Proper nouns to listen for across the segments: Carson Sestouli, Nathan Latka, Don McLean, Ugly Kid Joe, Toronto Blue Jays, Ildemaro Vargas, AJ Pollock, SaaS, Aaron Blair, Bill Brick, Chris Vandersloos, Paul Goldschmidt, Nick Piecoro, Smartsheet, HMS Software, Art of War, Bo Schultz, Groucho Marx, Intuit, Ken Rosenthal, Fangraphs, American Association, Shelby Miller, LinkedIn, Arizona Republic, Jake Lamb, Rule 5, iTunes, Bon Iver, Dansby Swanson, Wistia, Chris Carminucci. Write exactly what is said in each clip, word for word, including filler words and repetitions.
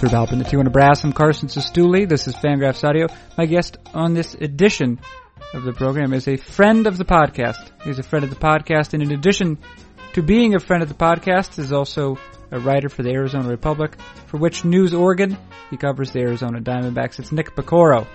through Balpin, the two and a brass. I'm Carson Sestouli. This is Fangraphs Audio. My guest on this edition of the program is a friend of the podcast. He's a friend of the podcast, and in addition to being a friend of the podcast, is also a writer for the Arizona Republic, for which News Oregon he covers the Arizona Diamondbacks. It's Nick Piecoro.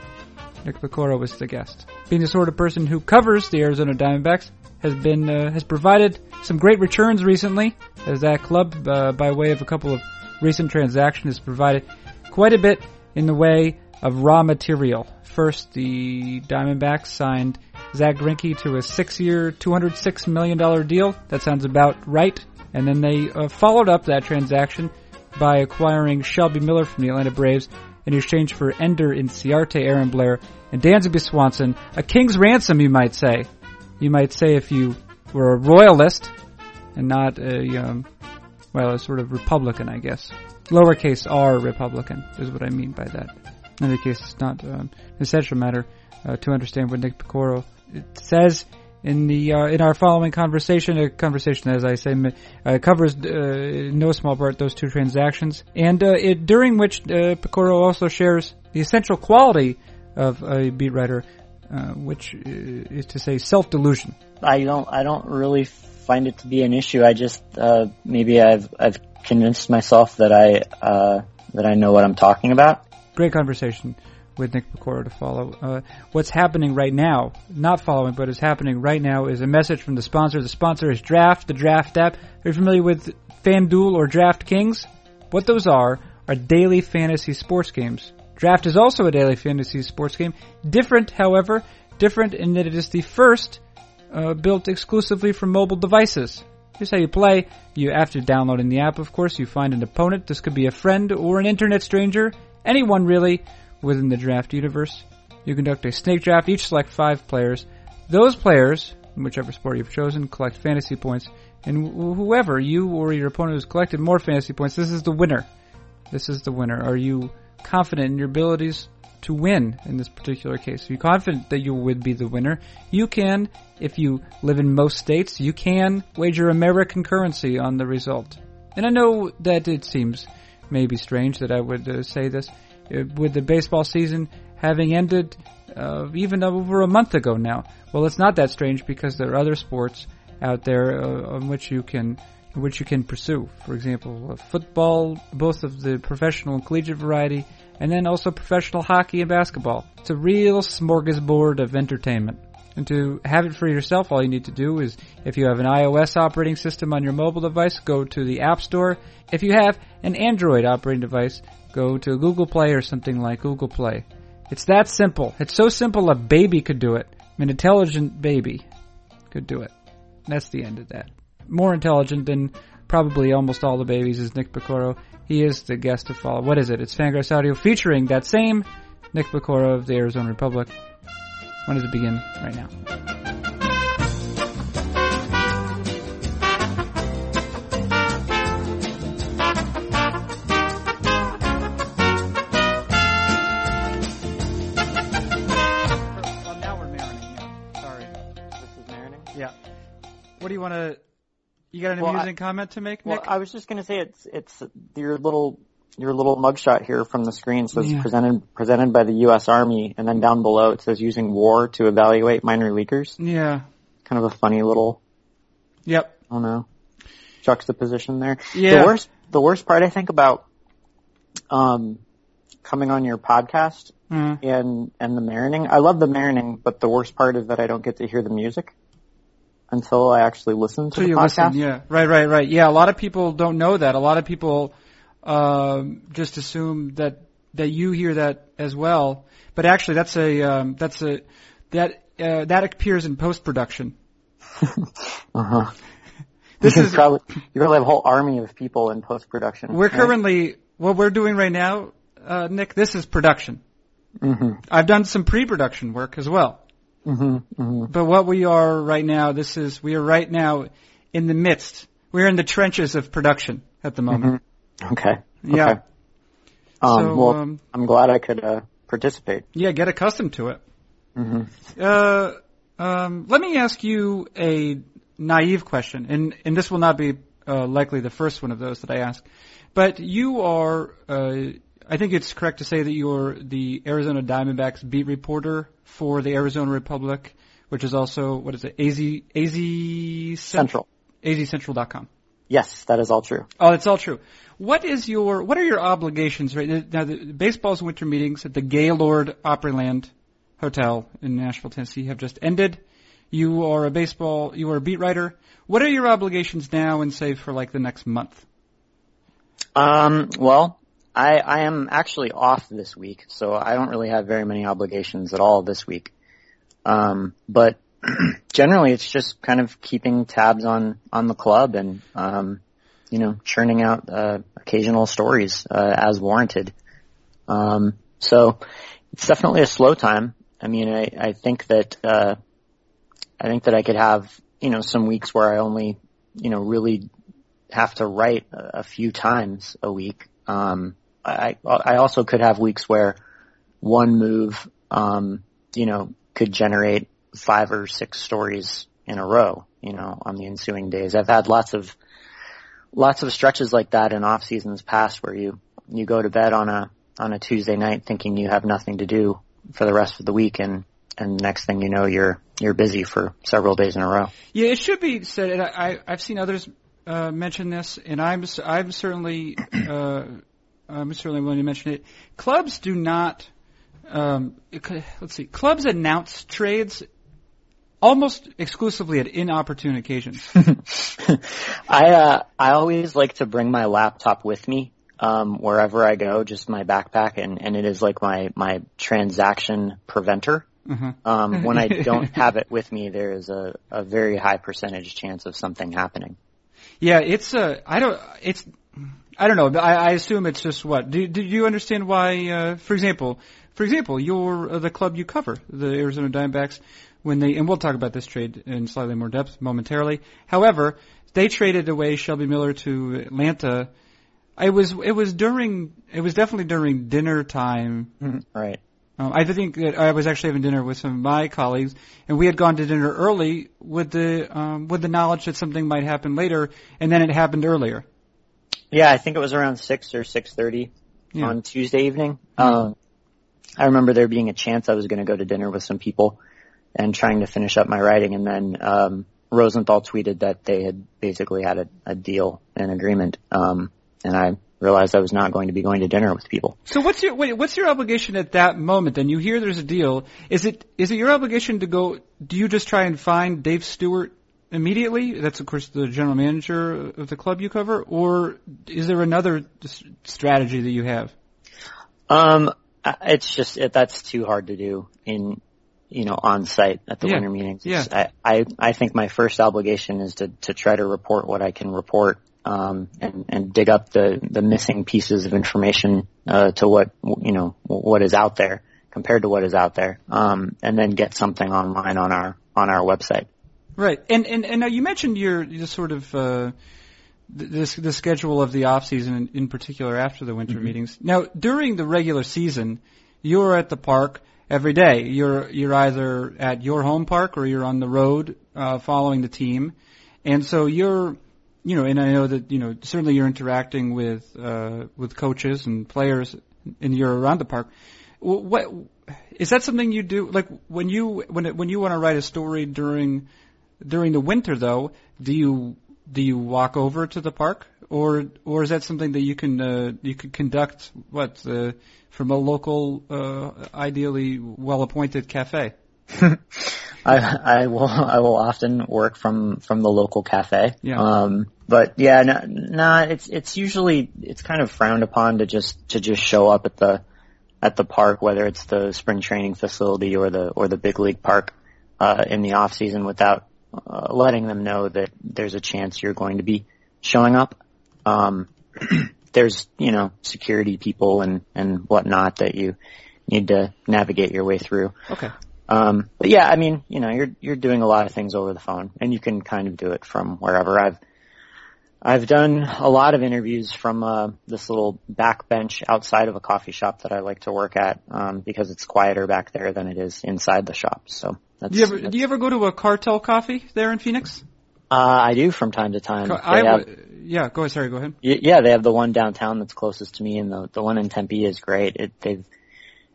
Nick Piecoro was the guest. Being the sort of person who covers the Arizona Diamondbacks has been uh, has provided some great returns recently, as that club, uh, by way of a couple of recent transactions, has provided quite a bit in the way of raw material. First, the Diamondbacks signed Zach Greinke to a six-year, two hundred six million dollars deal. That sounds about right. And then they uh, followed up that transaction by acquiring Shelby Miller from the Atlanta Braves in exchange for Ender Inciarte, Aaron Blair, and Dansby Swanson. A king's ransom, you might say. You might say if you were a royalist and not a, um, well, a sort of Republican, I guess. Lowercase r Republican is what I mean by that. In any case, it's not um, an essential matter uh, to understand what Nick Piecoro says in the uh, in our following conversation. A conversation, as I say, uh, covers uh, in no small part those two transactions, and uh, it, during which uh, Piecoro also shares the essential quality of a beat writer, uh, which is to say self-delusion. I don't, I don't really find it to be an issue. I just uh, maybe I've I've convinced myself that I uh, that I know what I'm talking about. Great conversation with Nick Piecoro to follow. Uh, what's happening right now, not following, but is happening right now, is a message from the sponsor. The sponsor is Draft, the Draft app. Are you familiar with FanDuel or DraftKings? What those are are daily fantasy sports games. Draft is also a daily fantasy sports game. Different, however, different in that it is the first uh, built exclusively for mobile devices. Here's how you play. You, after downloading the app, of course, you find an opponent. This could be a friend or an internet stranger. Anyone, really, within the draft universe. You conduct a snake draft. Each select five players. Those players, in whichever sport you've chosen, collect fantasy points. And wh- whoever, you or your opponent, has collected more fantasy points, this is the winner. This is the winner. Are you confident in your abilities to win in this particular case? Are you confident that you would be the winner? You can, if you live in most states, you can wager American currency on the result. And I know that it seems maybe strange that I would uh, say this, uh, with the baseball season having ended uh, even over a month ago now. Well, it's not that strange, because there are other sports out there uh, on which you can in which you can pursue. For example, uh, football, both of the professional and collegiate variety, and then also professional hockey and basketball. It's a real smorgasbord of entertainment. And to have it for yourself, all you need to do is, if you have an iOS operating system on your mobile device, go to the App Store. If you have an Android operating device, go to Google Play or something like Google Play. It's that simple. It's so simple a baby could do it. An intelligent baby could do it. And that's the end of that. More intelligent than probably almost all the babies is Nick Piecoro. He is the guest to follow. What is it? It's Fangraphs Audio featuring that same Nick Piecoro of the Arizona Republic. When does it begin? Right now. Well, now we're marinating. Yeah. Sorry. This is marinating? Yeah. What do you want to... You got an well, amusing I, comment to make, Nick? Well, I was just going to say it's it's your little... your little mugshot here from the screen says yeah. presented presented by the U S Army, and then down below it says using war to evaluate minor leaguers. Yeah. Kind of a funny little Yep. I don't know. Juxtaposition there. Yeah. The worst the worst part I think about um coming on your podcast mm. and and the marinating. I love the marinating, but the worst part is that I don't get to hear the music until I actually listen to so the you podcast. Listen, yeah. Right, right, right. Yeah, a lot of people don't know that. A lot of people Um, just assume that that you hear that as well, but actually that's a um, that's a that uh, that appears in post production. uh-huh. This is probably you probably have a whole army of people in post production. We're right? currently what we're doing right now, uh, Nick. This is production. Mm-hmm. I've done some pre production work as well, mm-hmm. Mm-hmm. But what we are right now, this is we are right now in the midst. We're in the trenches of production at the moment. Mm-hmm. Okay. okay. Yeah. Um, so, well, um, I'm glad I could uh, participate. Yeah, get accustomed to it. Mm-hmm. Uh, um, let me ask you a naive question, and, and this will not be uh, likely the first one of those that I ask, but you are uh, I think it's correct to say that you're the Arizona Diamondbacks beat reporter for the Arizona Republic, which is also, what is it, A Z, A Z Central. A Z central dot com. Yes, that is all true. Oh, it's all true. What is your, what are your obligations right now? The baseball's winter meetings at the Gaylord Opryland Hotel in Nashville, Tennessee have just ended. You are a baseball, you are a beat writer. What are your obligations now and say for like the next month? Um, well, I, I am actually off this week, so I don't really have very many obligations at all this week. Um, but generally it's just kind of keeping tabs on, on the club and, um, you know, churning out, uh, occasional stories, uh, as warranted. Um, so it's definitely a slow time. I mean, I, I think that, uh, I think that I could have, you know, some weeks where I only, you know, really have to write a, a few times a week. Um, I, I also could have weeks where one move, um, you know, could generate five or six stories in a row, you know, on the ensuing days. I've had lots of, lots of stretches like that in off seasons past where you, you go to bed on a, on a Tuesday night thinking you have nothing to do for the rest of the week. And, and next thing you know, you're, you're busy for several days in a row. Yeah, it should be said. And I, I've seen others, uh, mention this, and I'm, I'm certainly, uh, I'm certainly willing to mention it. Clubs do not, Um, let's see. Clubs announce trades almost exclusively at inopportune occasions. I uh, I always like to bring my laptop with me um, wherever I go, just my backpack, and, and it is like my, my transaction preventer. Mm-hmm. Um, when I don't have it with me, there is a, a very high percentage chance of something happening. Yeah, it's uh, I don't it's I don't know. I, I assume it's just what. Do do you understand why? Uh, for example. For example, you're uh, the club you cover, the Arizona Diamondbacks, when they, and we'll talk about this trade in slightly more depth momentarily. However, they traded away Shelby Miller to Atlanta. I was, it was during, it was definitely during dinner time. Mm-hmm. Right. Um, I think that I was actually having dinner with some of my colleagues, and we had gone to dinner early with the, um, with the knowledge that something might happen later, and then it happened earlier. Yeah, I think it was around six or six thirty yeah. on Tuesday evening. Um, mm-hmm. uh, I remember there being a chance I was going to go to dinner with some people and trying to finish up my writing. And then, um, Rosenthal tweeted that they had basically had a, a deal, an agreement. Um, and I realized I was not going to be going to dinner with people. So what's your, wait, what's your obligation at that moment? Then you hear there's a deal. Is it, is it your obligation to go, do you just try and find Dave Stewart immediately? That's of course the general manager of the club you cover. Or is there another strategy that you have? Um, It's just it, that's too hard to do in, you know, on site at the yeah. winter meetings. Yeah. I, I I think my first obligation is to, to try to report what I can report, um, and and dig up the, the missing pieces of information uh, to what you know what is out there compared to what is out there, um, and then get something online on our on our website. Right, and and and now you mentioned your, your sort of. Uh, This, the schedule of the off season, in, in particular after the winter mm-hmm. meetings. Now, during the regular season, you're at the park every day. You're you're either at your home park or you're on the road uh, following the team, and so you're, you know, and I know that you know certainly you're interacting with uh, with coaches and players, and you're around the park. What is that something you do? Like when you when it, when you want to write a story during during the winter, though, do you Do you walk over to the park, or or is that something that you can uh, you can conduct what uh, from a local, uh, ideally well-appointed cafe? I I will I will often work from, from the local cafe. Yeah. Um, but yeah, no, no, it's it's usually it's kind of frowned upon to just to just show up at the at the park, whether it's the spring training facility or the or the big league park uh, in the off season without. Uh, letting them know that there's a chance you're going to be showing up. Um, there's, you know, security people and, and whatnot that you need to navigate your way through. Okay. Um, but yeah, I mean, you know, you're, you're doing a lot of things over the phone and you can kind of do it from wherever. I've, I've done a lot of interviews from, uh, this little back bench outside of a coffee shop that I like to work at, um, because it's quieter back there than it is inside the shop. So. That's, do, you ever, do you ever go to a Cartel Coffee there in Phoenix? Uh, I do from time to time. They I, have, yeah, go ahead. Sorry, go ahead. Yeah, they have the one downtown that's closest to me, and the the one in Tempe is great. It, they've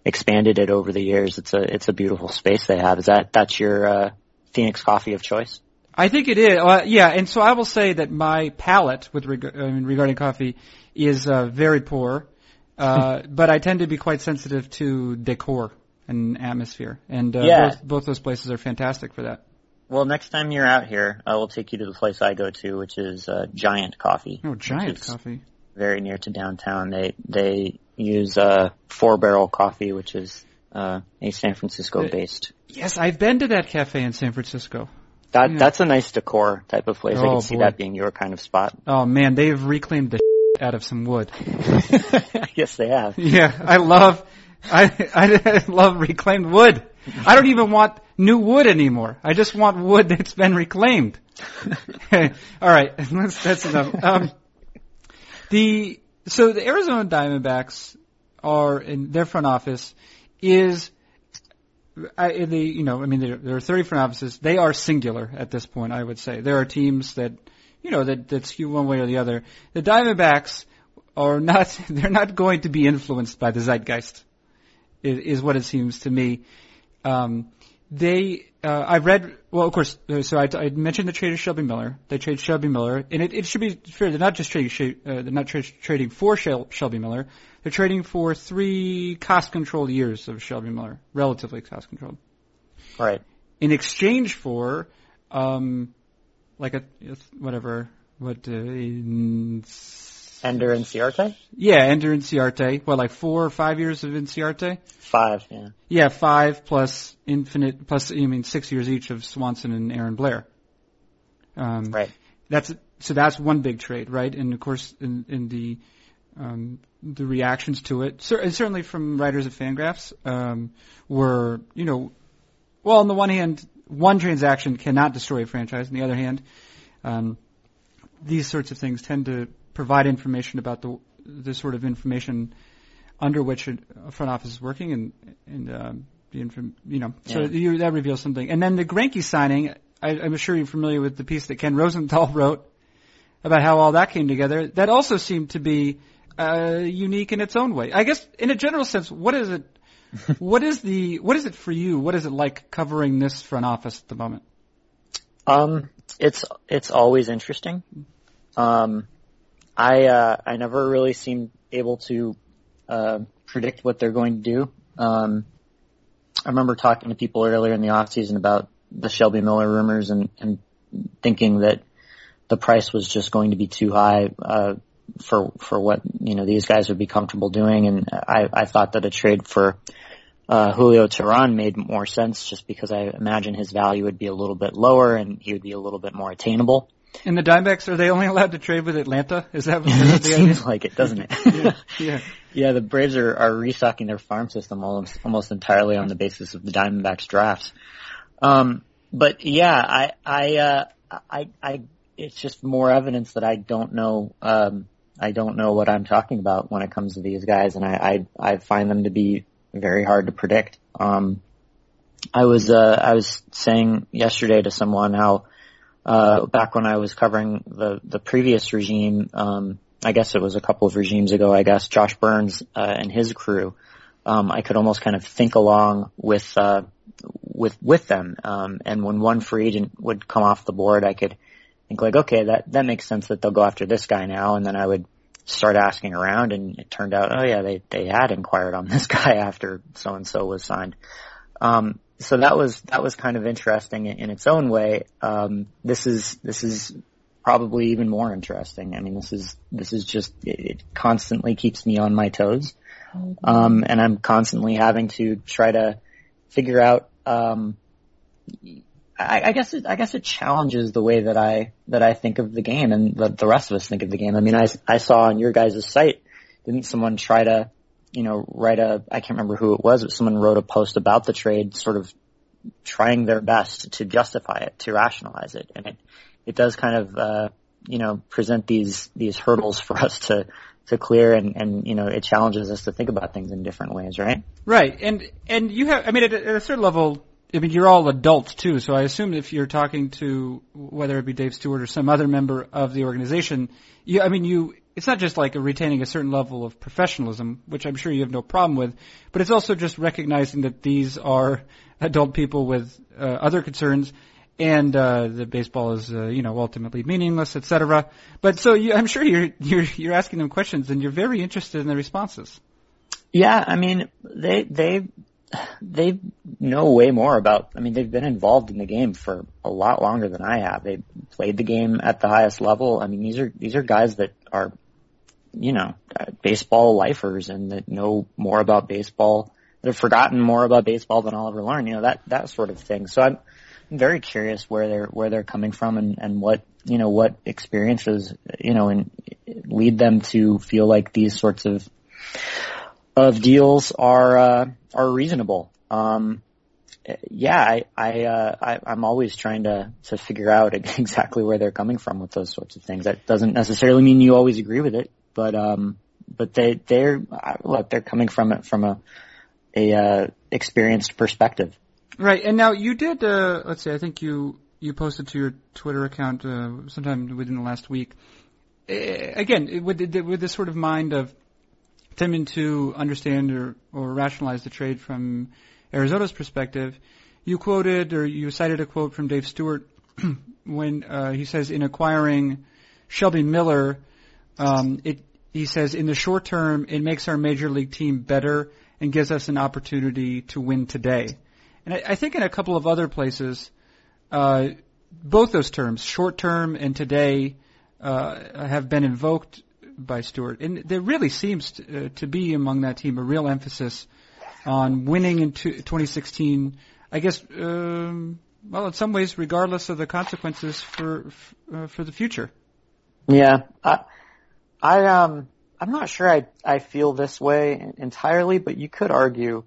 expanded it over the years. It's a it's a beautiful space they have. Is that that's your uh, Phoenix coffee of choice? I think it is. Uh, yeah, and so I will say that my palate with reg- I mean, regarding coffee is uh, very poor, uh, but I tend to be quite sensitive to decor and atmosphere, and uh, yeah. both, both those places are fantastic for that. Well, next time you're out here, I will take you to the place I go to, which is uh, Giant Coffee. Oh, Giant Coffee. Very near to downtown. They they use uh, Four Barrel Coffee, which is uh, a San Francisco-based. Uh, yes, I've been to that cafe in San Francisco. That yeah. That's a nice decor type of place. Oh, I can see boy. that being your kind of spot. Oh, man, they've reclaimed the shit out of some wood. Yes, they have. Yeah, I love I, I love reclaimed wood. I don't even want new wood anymore. I just want wood that's been reclaimed. All right, that's, that's enough. Um, the so the Arizona Diamondbacks are in their front office is. I, they, you know, I mean, there are thirty front offices. They are singular at this point, I would say. There are teams that, you know, that, that skew one way or the other. The Diamondbacks are not, they're not going to be influenced by the zeitgeist, is, is what it seems to me. Um, they, uh, I read, well, of course, so I, I mentioned the trade of Shelby Miller. They trade Shelby Miller, and it, it should be fair, they're not just trading, uh, they're not tra- trading for Shel- Shelby Miller. They're trading for three cost-controlled years of Shelby Miller, relatively cost-controlled. Right. In exchange for, um, like a whatever, what uh, in, Ender Inciarte? Yeah, Ender Inciarte. What, like four or five years of Inciarte? Five, yeah. Yeah, five plus infinite plus I mean six years each of Swanson and Aaron Blair. Um, right. That's so. That's one big trade, right? And of course, in, in the Um, the reactions to it, certainly from writers of Fangraphs, um, were, you know, well, on the one hand, one transaction cannot destroy a franchise. On the other hand, um, these sorts of things tend to provide information about the the sort of information under which a front office is working, and and um, the inform, you know, yeah. so you, that reveals something. And then the Greinke signing, I, I'm sure you're familiar with the piece that Ken Rosenthal wrote about how all that came together. That also seemed to be Uh, unique in its own way. I guess in a general sense, what is it what is the what is it for you? What is it like covering this front office at the moment? Um it's it's always interesting. Um I uh I never really seem able to uh predict what they're going to do. Um I remember talking to people earlier in the off season about the Shelby Miller rumors and, and thinking that the price was just going to be too high uh for for what, you know, these guys would be comfortable doing, and I, I thought that a trade for uh, Julio Tehran made more sense just because I imagine his value would be a little bit lower and he would be a little bit more attainable. And the Diamondbacks, are they only allowed to trade with Atlanta? Is that what it seems like it, doesn't it? yeah, yeah. yeah, the Braves are, are restocking their farm system almost, almost entirely on the basis of the Diamondbacks drafts. Um, but yeah, I I, uh, I I it's just more evidence that I don't know. Um, I don't know what I'm talking about when it comes to these guys, and I I, I find them to be very hard to predict. Um, I was uh, I was saying yesterday to someone how uh, back when I was covering the the previous regime, um, I guess it was a couple of regimes ago. I guess Josh Burns uh, and his crew, um, I could almost kind of think along with uh, with with them. Um, and when one free agent would come off the board, I could think like, okay, that, that makes sense that they'll go after this guy now. And then I would start asking around, and it turned out, oh yeah, they, they had inquired on this guy after so-and-so was signed. Um, so that was, that was kind of interesting in, in its own way. Um, this is, this is probably even more interesting. I mean, this is, this is just, it, it constantly keeps me on my toes. Um, and I'm constantly having to try to figure out, um, I, I guess it, I guess it challenges the way that I that I think of the game and that the rest of us think of the game. I mean, I, I saw on your guys' site, didn't someone try to, you know, write a I can't remember who it was, but someone wrote a post about the trade, sort of trying their best to justify it, to rationalize it, and it it does kind of uh, you know present these these hurdles for us to to clear, and, and you know it challenges us to think about things in different ways, right? Right, and and you have I mean at a, at a certain level. I mean, you're all adults, too, so I assume if you're talking to, whether it be Dave Stewart or some other member of the organization, you, I mean, you it's not just like a retaining a certain level of professionalism, which I'm sure you have no problem with, but it's also just recognizing that these are adult people with uh, other concerns, and uh, that baseball is, uh, you know, ultimately meaningless, et cetera. But so you, I'm sure you're, you're you're asking them questions, and you're very interested in the responses. Yeah, I mean, they they... they know way more about, I mean, they've been involved in the game for a lot longer than I have. They played the game at the highest level. I mean, these are, these are guys that are, you know, baseball lifers and that know more about baseball, that have forgotten more about baseball than I'll ever learn, you know, that, that sort of thing. So I'm, I'm very curious where they're, where they're coming from and, and what, you know, what experiences, you know, and lead them to feel like these sorts of, of deals are, uh, are reasonable. Um, yeah, I, I, uh, I, I'm always trying to, to figure out exactly where they're coming from with those sorts of things. That doesn't necessarily mean you always agree with it, but, um, but they, they're, look, they're coming from it from a, a, uh, experienced perspective. Right. And now you did, uh, let's see, I think you, you posted to your Twitter account, uh, sometime within the last week. Uh, again, with, with this sort of mind of, attempting to understand or, or rationalize the trade from Arizona's perspective, you quoted or you cited a quote from Dave Stewart when uh, he says, in acquiring Shelby Miller, um, it, he says, in the short term, it makes our major league team better and gives us an opportunity to win today. And I, I think in a couple of other places, uh, both those terms, short term and today, uh, have been invoked by Stewart, and there really seems to, uh, to be among that team a real emphasis on winning in to- twenty sixteen. I guess, um, well, in some ways, regardless of the consequences for f- uh, for the future. Yeah, I, I um, I'm not sure I I feel this way entirely, but you could argue.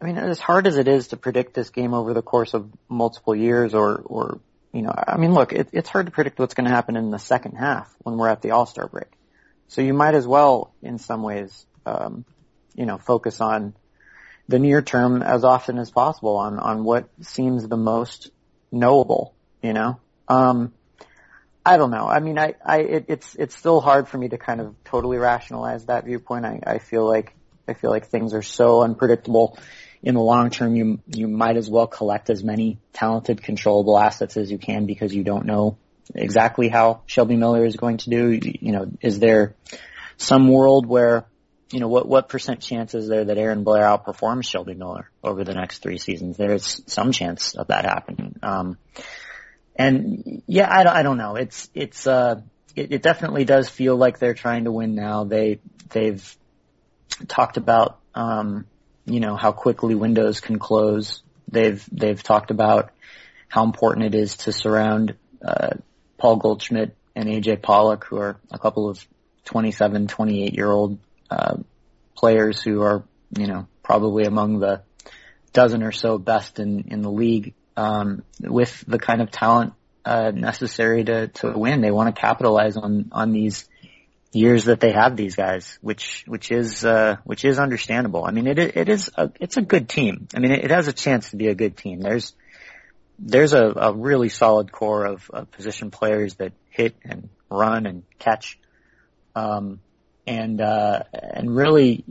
I mean, as hard as it is to predict this game over the course of multiple years, or or you know, I mean, look, it, it's hard to predict what's going to happen in the second half when we're at the All-Star break. So you might as well, in some ways, um, you know, focus on the near term as often as possible on, on what seems the most knowable, you know? Um, I don't know. I mean, I, I, it, it's, it's still hard for me to kind of totally rationalize that viewpoint. I, I feel like, I feel like things are so unpredictable in the long term. You, you might as well collect as many talented, controllable assets as you can because you don't know exactly how Shelby Miller is going to do. You know, is there some world where, you know, what, what percent chance is there that Aaron Blair outperforms Shelby Miller over the next three seasons? There is some chance of that happening. Um, and yeah, I don't, I don't know. It's, it's, uh, it, it definitely does feel like they're trying to win now. They, they've talked about, um, you know, how quickly windows can close. They've, they've talked about how important it is to surround, uh, Paul Goldschmidt and A J Pollock, who are a couple of twenty-seven, twenty-eight-year-old uh, players who are, you know, probably among the dozen or so best in, in the league, um, with the kind of talent uh, necessary to, to win. They want to capitalize on, on these years that they have these guys, which which is uh, which is understandable. I mean, it it is a, it's a good team. I mean, it, it has a chance to be a good team. There's There's a, a really solid core of, of position players that hit and run and catch. Um, and, uh, and really,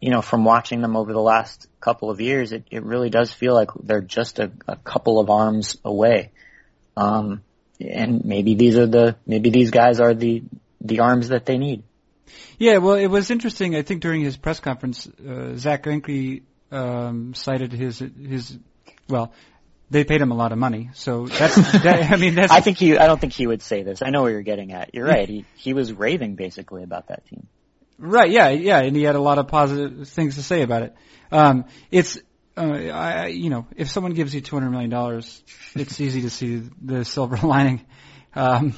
you know, from watching them over the last couple of years, it, it really does feel like they're just a, a couple of arms away. Um, and maybe these are the, maybe these guys are the, the arms that they need. Yeah. Well, it was interesting. I think during his press conference, uh, Zach Greinke, um, cited his, his, well, they paid him a lot of money, so that's. That, I mean, that's. I think he. I don't think he would say this. I know what you're getting at. You're right. He he was raving basically about that team. Right. Yeah. Yeah. And he had a lot of positive things to say about it. Um, it's. Uh, I. You know, if someone gives you two hundred million dollars, it's easy to see the silver lining. Um,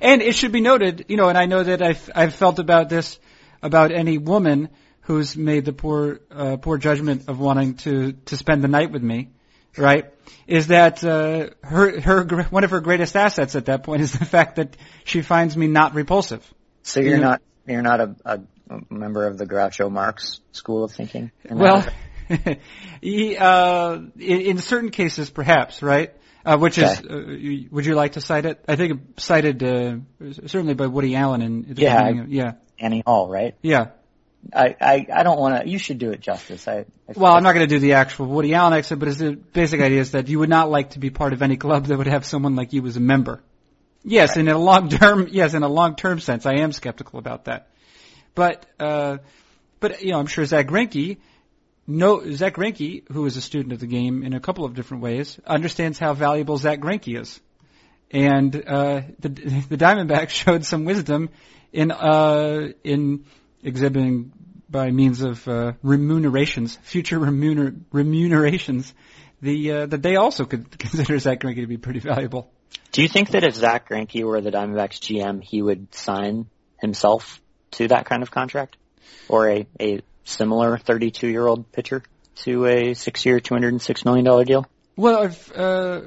and it should be noted, you know, and I know that I've I've felt about this about any woman who's made the poor uh, poor judgment of wanting to to spend the night with me. Right, is that uh, her her one of her greatest assets at that point is the fact that she finds me not repulsive. So you're you know? not you're not a, a member of the Groucho Marx school of thinking. Well, he, uh, in, in certain cases, perhaps, right? Uh, which okay. is, uh, you, would you like to cite it? I think cited uh, certainly by Woody Allen and yeah, of, yeah, Annie Hall, right? Yeah. I, I, I don't want to. You should do it justice. I, I well, I'm not going to do the actual Woody Allen excerpt, but the basic idea is that you would not like to be part of any club that would have someone like you as a member. Yes, right. And in a long term, yes, in a long term sense, I am skeptical about that. But, uh, but you know, I'm sure Zach Greinke, no, Zach Greinke, who is a student of the game in a couple of different ways, understands how valuable Zach Greinke is, and uh, the the Diamondbacks showed some wisdom in uh, in. exhibiting by means of uh, remunerations, future remuner- remunerations, the uh, that they also could consider Zach Greinke to be pretty valuable. Do you think that if Zach Greinke were the Diamondbacks G M, he would sign himself to that kind of contract, or a, a similar thirty-two-year-old pitcher to a six-year, two hundred six million dollars deal? Well, if, uh,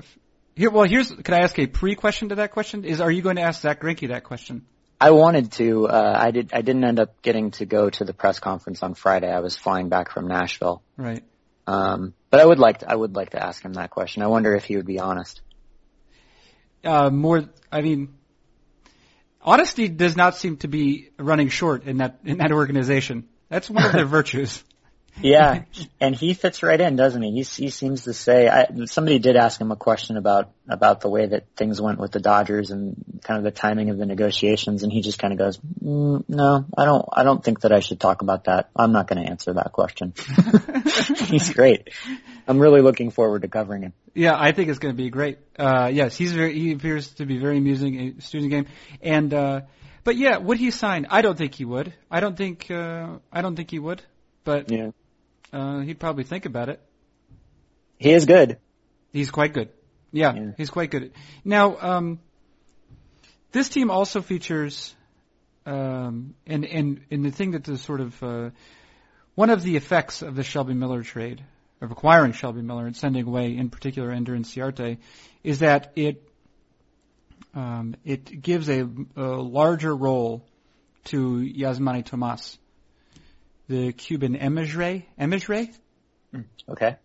here, well, here's can I ask a pre-question to that question? Is are you going to ask Zach Greinke that question? I wanted to. Uh, I did. I didn't end up getting to go to the press conference on Friday. I was flying back from Nashville. Right. Um, but I would like. To, I would like to ask him that question. I wonder if he would be honest. Uh, more. I mean, honesty does not seem to be running short in that in that organization. That's one of their virtues. Yeah, and he fits right in, doesn't he? He, he seems to say. I, somebody did ask him a question about about the way that things went with the Dodgers and kind of the timing of the negotiations, and he just kind of goes, mm, "No, I don't. I don't think that I should talk about that. I'm not going to answer that question." He's great. I'm really looking forward to covering him. Yeah, I think it's going to be great. Uh, yes, he's very. He appears to be very amusing student game, and uh, but yeah, would he sign? I don't think he would. I don't think. Uh, I don't think he would. But yeah. Uh, he'd probably think about it. He is good. He's quite good. Yeah, yeah. He's quite good. Now, um, this team also features, um, and, and, and the thing that the sort of, uh, one of the effects of the Shelby Miller trade, of acquiring Shelby Miller and sending away, in particular, Ender Inciarte, is that it, um, it gives a, a larger role to Yasmany Tomás. The Cuban emigre, emigre, okay.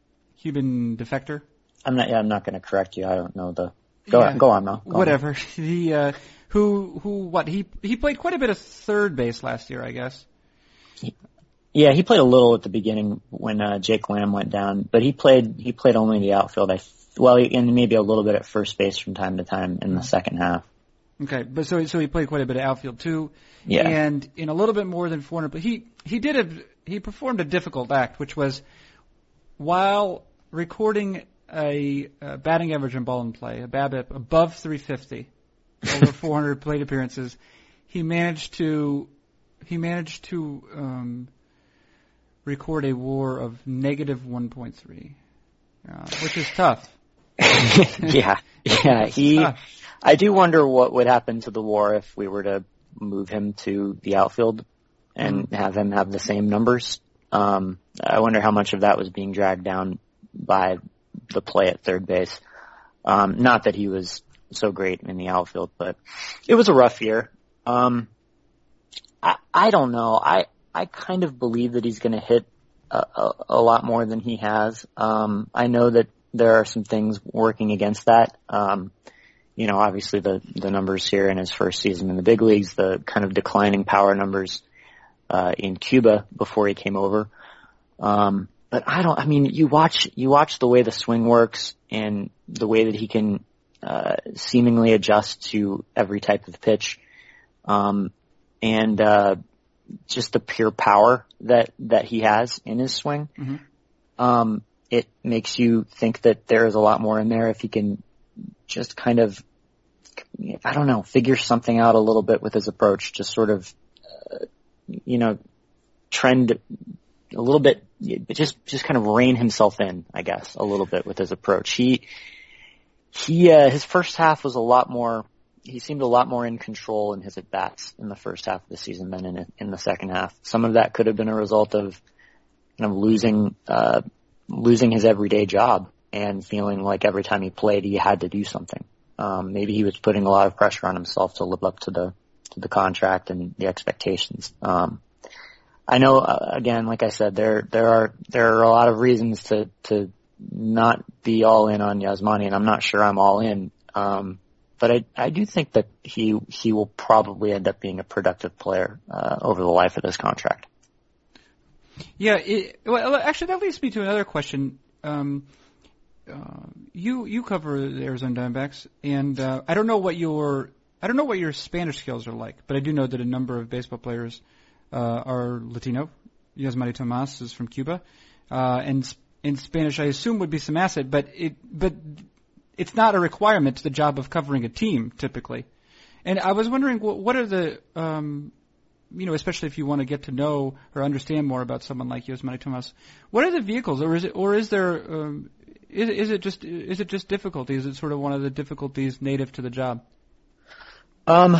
Cuban defector. I'm not. Yeah, I'm not going to correct you. I don't know the. Go yeah. on. Go on now. Go Whatever. On. The uh, who who what he he played quite a bit of third base last year, I guess. He, yeah, he played a little at the beginning when uh, Jake Lamb went down, but he played he played only the outfield. I well, he, and maybe a little bit at first base from time to time in the second half. Okay, but so so he played quite a bit of outfield too, yeah. And in a little bit more than four hundred. But he he did a he performed a difficult act, which was while recording a, a batting average and ball in play, a BABIP above three fifty over four hundred plate appearances, he managed to he managed to um, record a WAR of negative one point three, uh, which is tough. yeah, yeah, he. Uh, I do wonder what would happen to the WAR if we were to move him to the outfield and have him have the same numbers. Um, I wonder how much of that was being dragged down by the play at third base. Um, not that he was so great in the outfield, but it was a rough year. Um, I, I don't know. I, I kind of believe that he's going to hit a, a, a lot more than he has. Um, I know that there are some things working against that. Um, You know, obviously the, the numbers here in his first season in the big leagues, the kind of declining power numbers uh, in Cuba before he came over. Um, but I don't. I mean, you watch you watch the way the swing works and the way that he can uh, seemingly adjust to every type of pitch, um, and uh, just the pure power that that he has in his swing. Mm-hmm. Um, it makes you think that there is a lot more in there if he can just kind of. I don't know, figure something out a little bit with his approach, just sort of, uh, you know, trend a little bit, just, just kind of rein himself in, I guess, a little bit with his approach. He, he, uh, his first half was a lot more, he seemed a lot more in control in his at-bats in the first half of the season than in, in the second half. Some of that could have been a result of kind of losing, uh, losing his everyday job and feeling like every time he played, he had to do something. Um, maybe he was putting a lot of pressure on himself to live up to the to the contract and the expectations. Um, I know, uh, again, like I said, there there are there are a lot of reasons to to not be all in on Yasmany, and I'm not sure I'm all in. Um, but I I do think that he he will probably end up being a productive player uh, over the life of this contract. Yeah, it, well, actually, that leads me to another question. Um, uh, you you cover the Arizona Diamondbacks, and uh, I don't know what your I don't know what your Spanish skills are like, but I do know that a number of baseball players Uh, are Latino. Yasmany Tomás is from Cuba, uh, and in Spanish, I assume would be some asset, but it but it's not a requirement to the job of covering a team typically. And I was wondering what are the um, you know, especially if you want to get to know or understand more about someone like Yasmany Tomás, what are the vehicles, or is it or is there um, is is it just is it just difficulties? Is it sort of one of the difficulties native to the job? Um,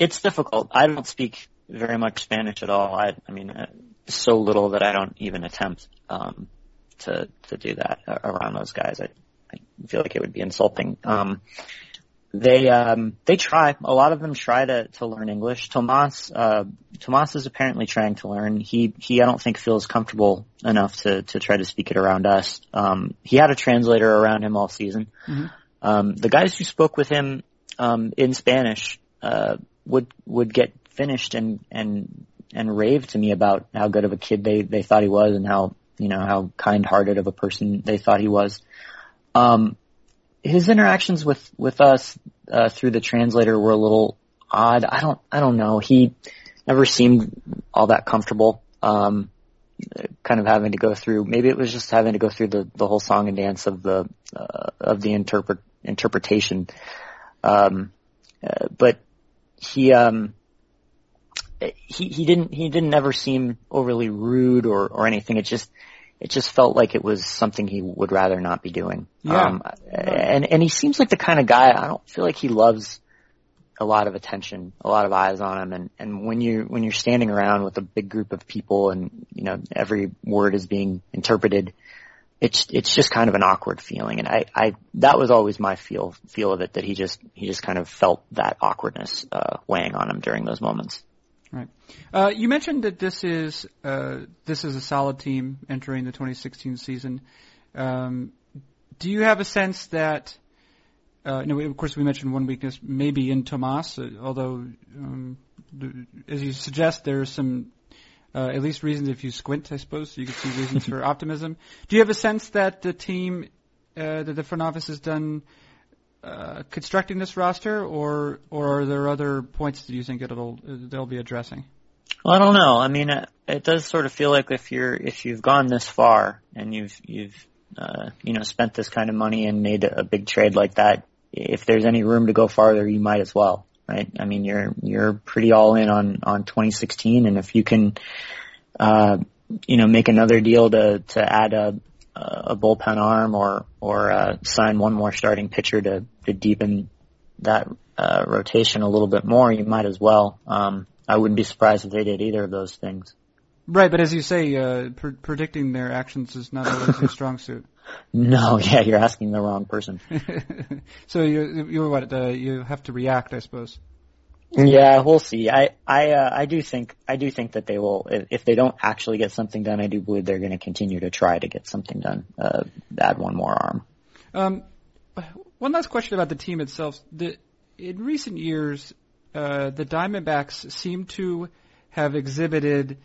it's difficult. I don't speak very much Spanish at all. I, I mean, so little that I don't even attempt um, to to do that around those guys. I, I feel like it would be insulting. Um, they um, they try. A lot of them try to, to learn English. Tomás uh, Tomás is apparently trying to learn. He he I don't think feels comfortable enough to to try to speak it around us. Um, he had a translator around him all season. Mm-hmm. Um, the guys who spoke with him um, in Spanish uh, would would get finished and and and raved to me about how good of a kid they they thought he was, and how you know how kind-hearted of a person they thought he was. Um, his interactions with with us uh, through the translator were a little odd. I don't I don't know. He never seemed all that comfortable. Um, kind of having to go through. Maybe it was just having to go through the the whole song and dance of the uh, of the interpret interpretation. Um, uh, but he. Um, He, he didn't he didn't ever seem overly rude or, or anything. It just it just felt like it was something he would rather not be doing. Yeah. Um, and and he seems like the kind of guy, I don't feel like he loves a lot of attention, a lot of eyes on him. And, and when you when you're standing around with a big group of people and you know every word is being interpreted, it's it's just kind of an awkward feeling. And I, I that was always my feel feel of it, that he just he just kind of felt that awkwardness uh, weighing on him during those moments. Right. Uh, you mentioned that this is uh, this is a solid team entering the twenty sixteen season. Um, do you have a sense that? Uh, no, of course, we mentioned one weakness, maybe in Tomás. Uh, although, um, as you suggest, there's some uh, at least reasons. If you squint, I suppose you could see reasons for optimism. Do you have a sense that the team, uh, that the front office has done Uh, constructing this roster, or or are there other points that you think it'll they'll be addressing? Well, I don't know. I mean, it, it does sort of feel like if you're if you've gone this far and you've you've uh, you know spent this kind of money and made a big trade like that, if there's any room to go farther, you might as well, right? I mean, you're you're pretty all in on on twenty sixteen, and if you can, uh, you know, make another deal to to add a a bullpen arm or or uh, sign one more starting pitcher to, to deepen that uh, rotation a little bit more, you might as well. Um, I wouldn't be surprised if they did either of those things. Right, but as you say, uh, pre- predicting their actions is not always your strong suit. No, yeah, you're asking the wrong person. So you're, you're what? Uh, you have to react, I suppose. Yeah, we'll see. I I uh, I do think I do think that they will. If, if they don't actually get something done, I do believe they're going to continue to try to get something done. Uh, add one more arm. Um, one last question about the team itself. The, in recent years, uh, the Diamondbacks seem to have exhibited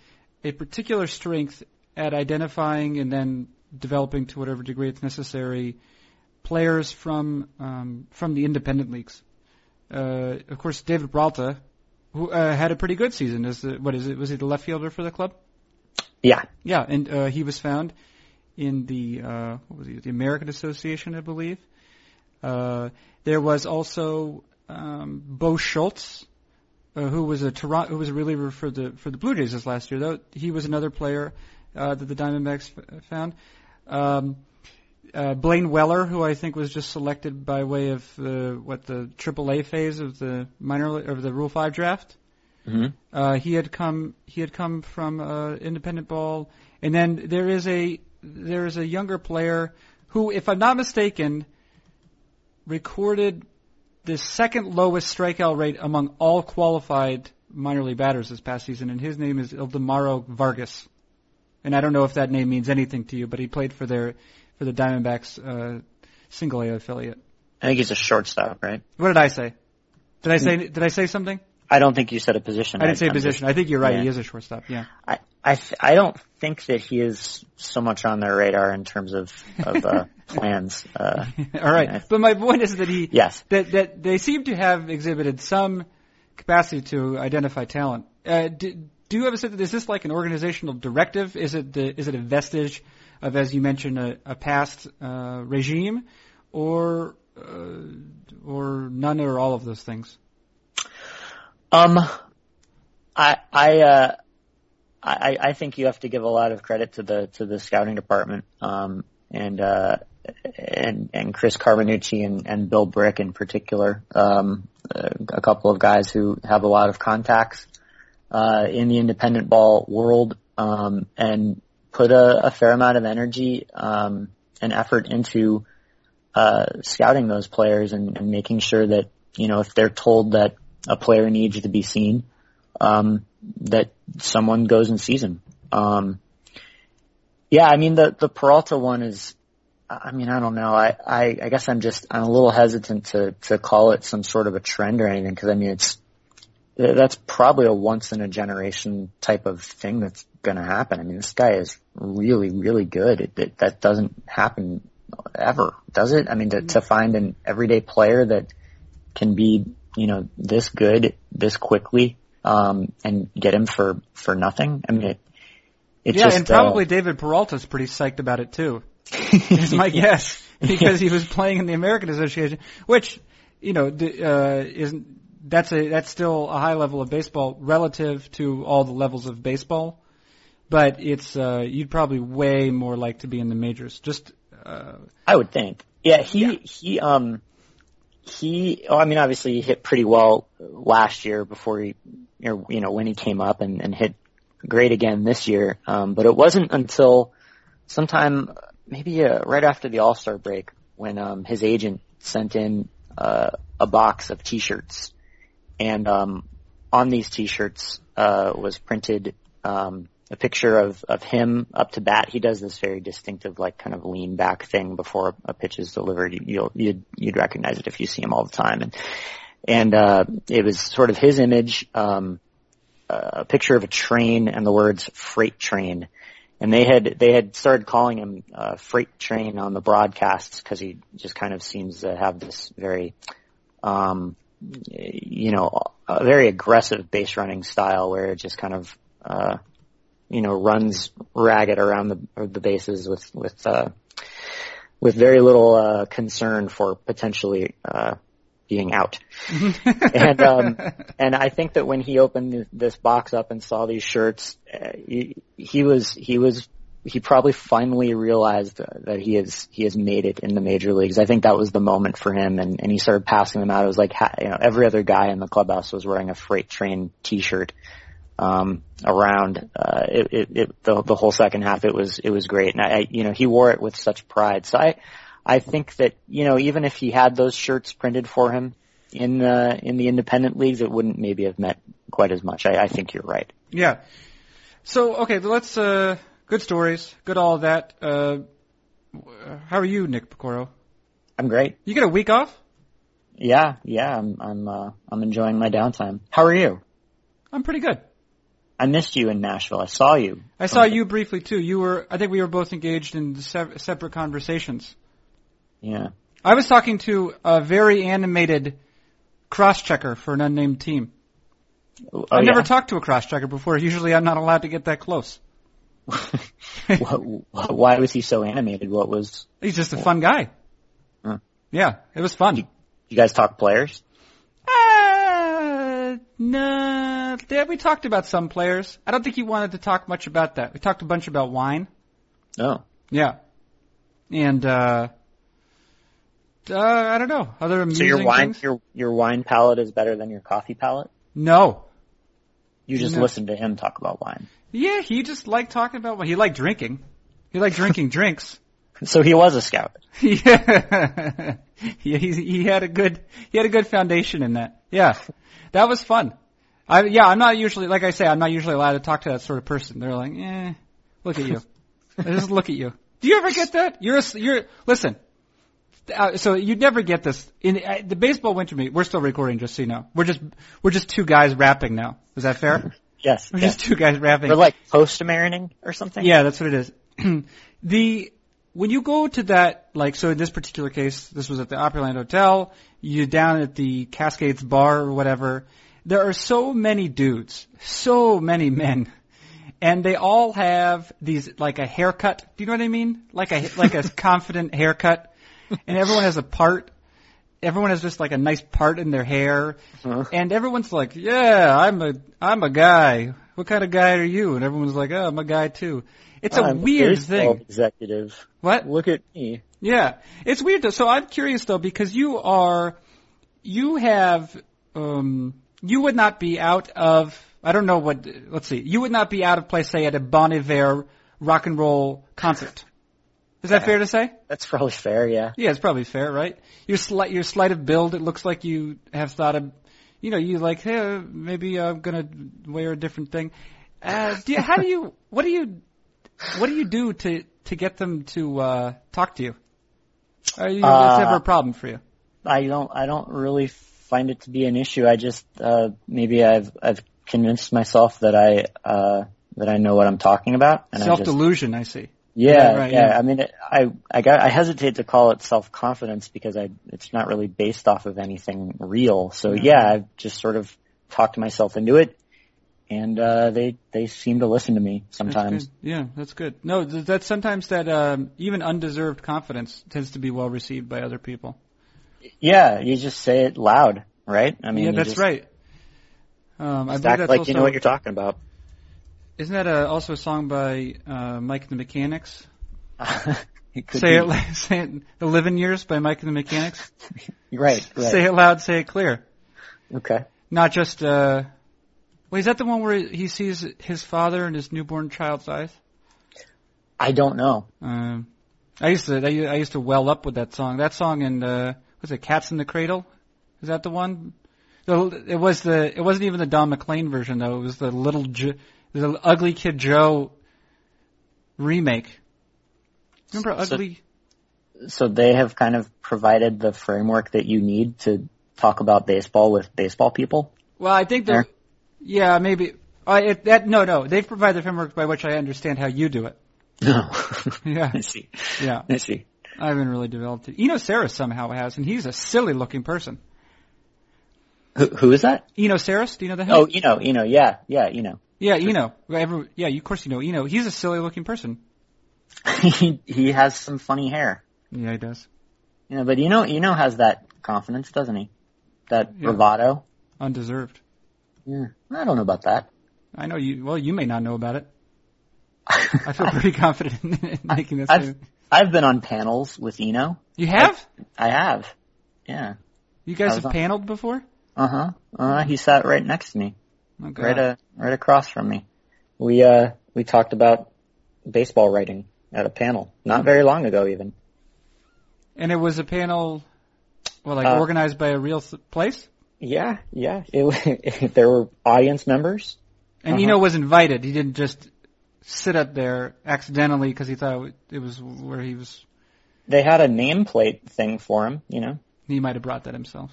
a particular strength at identifying and then developing, to whatever degree it's necessary, players from um, from the independent leagues. Uh, of course, David Peralta, who uh, had a pretty good season. Is the, what is it? Was he the left fielder for the club? Yeah, yeah, and uh, he was found in the uh, what was he? The American Association, I believe. Uh, there was also um, Bo Schultz, uh, who was a Toronto, who was a reliever for the for the Blue Jays this last year. Though he was another player uh, that the Diamondbacks f- found. Um, Uh, Blaine Weller, who I think was just selected by way of the what the Triple A phase of the minor of the Rule five draft. Mm-hmm. Uh, he had come he had come from uh, independent ball, and then there is a there is a younger player who, if I'm not mistaken, recorded the second lowest strikeout rate among all qualified minor league batters this past season, and his name is Ildemaro Vargas. And I don't know if that name means anything to you, but he played for their for the Diamondbacks uh, single A affiliate. I think he's a shortstop, right? What did I say? Did I say did I say something? I don't think you said a position. I didn't say I'm position. Just, I think you're right. Yeah. He is a shortstop. Yeah. I I, th- I don't think that he is so much on their radar in terms of of uh, plans. Uh, All right, I, but my point is that he yes. that that they seem to have exhibited some capacity to identify talent. Uh, do, do you have a sense that is this like an organizational directive? Is it the is it a vestige of, as you mentioned, a, a past uh, regime, or uh, or none or all of those things? Um, I, I, uh, I, I think you have to give a lot of credit to the, to the scouting department, um, and, uh, and, and Chris Carminucci and, and Bill Brick in particular, um, a couple of guys who have a lot of contacts, uh, in the independent ball world, um, and put a, a fair amount of energy, um, and effort into, uh, scouting those players and, and making sure that, you know, if they're told that a player needs to be seen, um, that someone goes and sees him. Um, yeah, I mean, the, the Peralta one is, I mean, I don't know. I, I, I guess I'm just, I'm a little hesitant to, to call it some sort of a trend or anything. Cause I mean, it's, that's probably a once in a generation type of thing that's going to happen. I mean, this guy is really, really good. It, it, that doesn't happen ever, does it? I mean, to, to find an everyday player that can be, you know, this good, this quickly, um, and get him for, for nothing. I mean, it, it's yeah, just, and probably uh, David Peralta's pretty psyched about it too. Is my guess, because he was playing in the American Association, which, you know, uh, isn't that's a that's still a high level of baseball relative to all the levels of baseball, but it's uh, you'd probably way more like to be in the majors. Just uh, I would think, yeah, he yeah. he um. He, oh, I mean, obviously he hit pretty well last year before he, you know, when he came up and, and hit great again this year. Um, but it wasn't until sometime, maybe uh, right after the All-Star break, when um, his agent sent in uh, a box of T-shirts, and um, on these T-shirts uh, was printed um, a picture of, of him up to bat. He does this very distinctive, like, kind of lean back thing before a pitch is delivered. You, you'll, you'd, you'd recognize it if you see him all the time. And, and, uh, it was sort of his image, um, a picture of a train and the words freight train. And they had, they had started calling him, uh, freight train on the broadcasts, cause he just kind of seems to have this very, um, you know, a very aggressive base running style where it just kind of, uh, you know, runs ragged around the, the bases with, with, uh, with very little, uh, concern for potentially, uh, being out. and, um, and I think that when he opened this box up and saw these shirts, uh, he, he was, he was, he probably finally realized that he is, he has made it in the major leagues. I think that was the moment for him, and, and he started passing them out. It was like, you know, every other guy in the clubhouse was wearing a freight train T-shirt. Um, around, uh, it, it, it, the, the whole second half, it was, it was great. And I, I, you know, he wore it with such pride. So I, I think that, you know, even if he had those shirts printed for him in the, in the independent leagues, it wouldn't maybe have meant quite as much. I, I think you're right. Yeah. So, okay, let's, uh, good stories, good all of that. Uh, how are you, Nick Piecoro? I'm great. You get a week off? Yeah, yeah, I'm, I'm, uh, I'm enjoying my downtime. How are you? I'm pretty good. I missed you in Nashville. I saw you. I saw you briefly too. You were, I think we were both engaged in se- separate conversations. Yeah. I was talking to a very animated cross-checker for an unnamed team. Oh, I've yeah? never talked to a cross-checker before. Usually I'm not allowed to get that close. Why was he so animated? What was? He's just a fun guy. Huh. Yeah, it was fun. You, you guys talk players? No, we talked about some players. I don't think he wanted to talk much about that. We talked a bunch about wine. Oh. Yeah. And, uh, uh I don't know. Other amusing things. So your wine, your, your wine palate is better than your coffee palate? No. You just no. listened to him talk about wine. Yeah, he just liked talking about wine. He liked drinking. He liked drinking drinks. So he was a scout. Yeah. he, he, he had a good, he had a good foundation in that. Yeah. That was fun. I, yeah, I'm not usually, like I say, I'm not usually allowed to talk to that sort of person. They're like, eh, look at you. Just look at you. Do you ever get that? You're, a, you're, listen. Uh, so you'd never get this. In uh, the baseball winter meet, we're still recording, just so you know. We're just, we're just two guys rapping now. Is that fair? Yes. We're yes. just two guys rapping. We're like post-marining or something? Yeah, that's what it is. The, when you go to that, like, so in this particular case, this was at the Opryland Hotel, you're down at the Cascades Bar or whatever. There are so many dudes, so many men, and they all have these, like a haircut. Do you know what I mean? Like a, like a confident haircut. And everyone has a part. Everyone has just like a nice part in their hair. Uh-huh. And everyone's like, yeah, I'm a, I'm a guy. What kind of guy are you? And everyone's like, oh, I'm a guy too. It's I'm a weird thing. Executive. What? Look at me. Yeah. It's weird though. So I'm curious though, because you are, you have, um, you would not be out of, I don't know what, let's see, you would not be out of place, say, at a Bon Iver rock and roll concert. Is that yeah. fair to say? That's probably fair, yeah. Yeah, it's probably fair, right? Your, sli- your sleight of build, it looks like you have thought of, you know, you like, hey, maybe I'm going to wear a different thing. Uh, do you, how do you, what do you, what do you do to, to get them to uh, talk to you? Are you, uh, that's never a problem for you? I don't, I don't really find it to be an issue. I just uh maybe I've I've convinced myself that I uh that I know what I'm talking about. And self-delusion, I, just, I see. Yeah, yeah, right, yeah. yeah. I mean, I I, got, I hesitate to call it self-confidence because I it's not really based off of anything real. So mm-hmm. yeah, I've just sort of talked myself into it, and uh they they seem to listen to me sometimes. That's yeah, that's good. No, that's sometimes that um, even undeserved confidence tends to be well received by other people. Yeah, you just say it loud, right? I mean, yeah, that's just, right. Um, I believe that's like also, you know what you're talking about. Isn't that a, also a song by uh, Mike and the Mechanics? it could say, be. It, say it, eleven Years by Mike and the Mechanics. right, right. Say it loud, say it clear. Okay. Not just. Uh, wait, is that the one where he sees his father in his newborn child's eyes? I don't know. Um, I used to. I used to well up with that song. That song and. Uh, Was it Cats in the Cradle? Is that the one? It was the. It wasn't even the Don McLean version though. It was the little, jo- the Ugly Kid Joe remake. Remember Ugly? So, so they have kind of provided the framework that you need to talk about baseball with baseball people. Well, I think that. Yeah, maybe. I it, that no no. They've provided the framework by which I understand how you do it. No. yeah. I see. Yeah. I see. I haven't really developed it. Eno Saris somehow has, and he's a silly-looking person. Who, who is that? Eno Saris. Do you know the hell? Oh, Eno, Eno, yeah, yeah, Eno. Yeah, sure. Eno. Every, yeah, of course you know Eno. He's a silly-looking person. he he has some funny hair. Yeah, he does. Yeah, but Eno, Eno has that confidence, doesn't he? That yeah. bravado. Undeserved. Yeah, I don't know about that. I know you. Well, you may not know about it. I feel pretty confident in making this statement. I've been on panels with Eno. You have? I, I have. Yeah. You guys have on. paneled before? Uh-huh. Uh, he sat right next to me. Oh, God. Right, uh, right across from me. We uh we talked about baseball writing at a panel not very long ago even. And it was a panel well like uh, organized by a real place? Yeah, yeah. It, there were audience members. And uh-huh. Eno was invited. He didn't just sit up there accidentally because he thought it was where he was. They had a nameplate thing for him, you know. He might have brought that himself.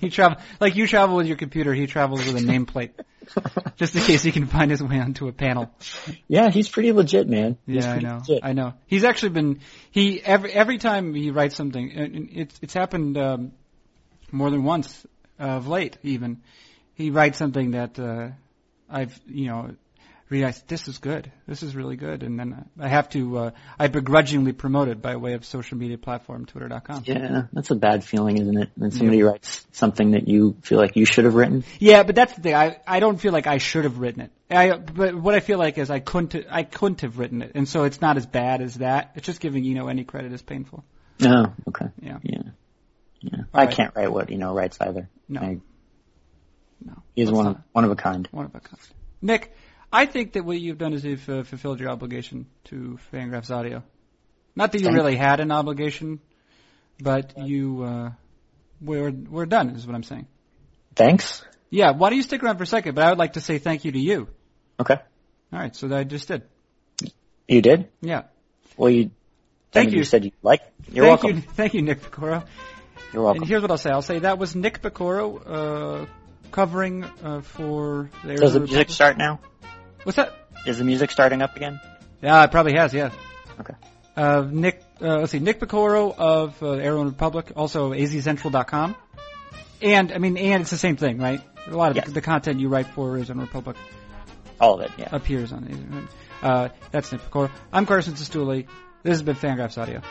he travel like you travel with your computer. He travels with a nameplate, just in case he can find his way onto a panel. Yeah, he's pretty legit, man. He's yeah, I know. Legit. I know. He's actually been he every every time he writes something, and it's it's happened um, more than once uh, of late. Even he writes something that uh, I've you know. Realize this is good. This is really good, and then I have to. Uh, I begrudgingly promote it by way of social media platform, twitter dot com. Yeah, that's a bad feeling, isn't it? When somebody yeah. writes something that you feel like you should have written. Yeah, but that's the thing. I, I don't feel like I should have written it. I but what I feel like is I couldn't I couldn't have written it, and so it's not as bad as that. It's just giving Eno any credit is painful. Oh, okay. Yeah, yeah. yeah. I right. can't write what Eno writes either. No, I, no. He's one of, one of a kind. One of a kind. Nick. I think that what you've done is you've uh, fulfilled your obligation to Fangraphs Audio. Not that you really had an obligation, but you uh, we're we're done is what I'm saying. Thanks. Yeah, why don't you stick around for a second, but I would like to say thank you to you. Okay. All right, so I just did. You did? Yeah. Well, you... Thank I mean, you. You said you like it. You're thank welcome. You, thank you, Nick Piecoro. You're welcome. And here's what I'll say. I'll say that was Nick Piecoro uh, covering uh, for... The Does the music Republic. Start now? What's that? Is the music starting up again? Yeah, it probably has, yeah. Okay. Uh, Nick, uh, let's see, Nick Piecoro of uh, Arizona Republic, also a z central dot com. And, I mean, and it's the same thing, right? A lot of yes. the, the content you write for Arizona Republic. All of it, yeah. Appears on it. Uh, that's Nick Piecoro. I'm Carson Sestouli. This has been Fangraphs Audio.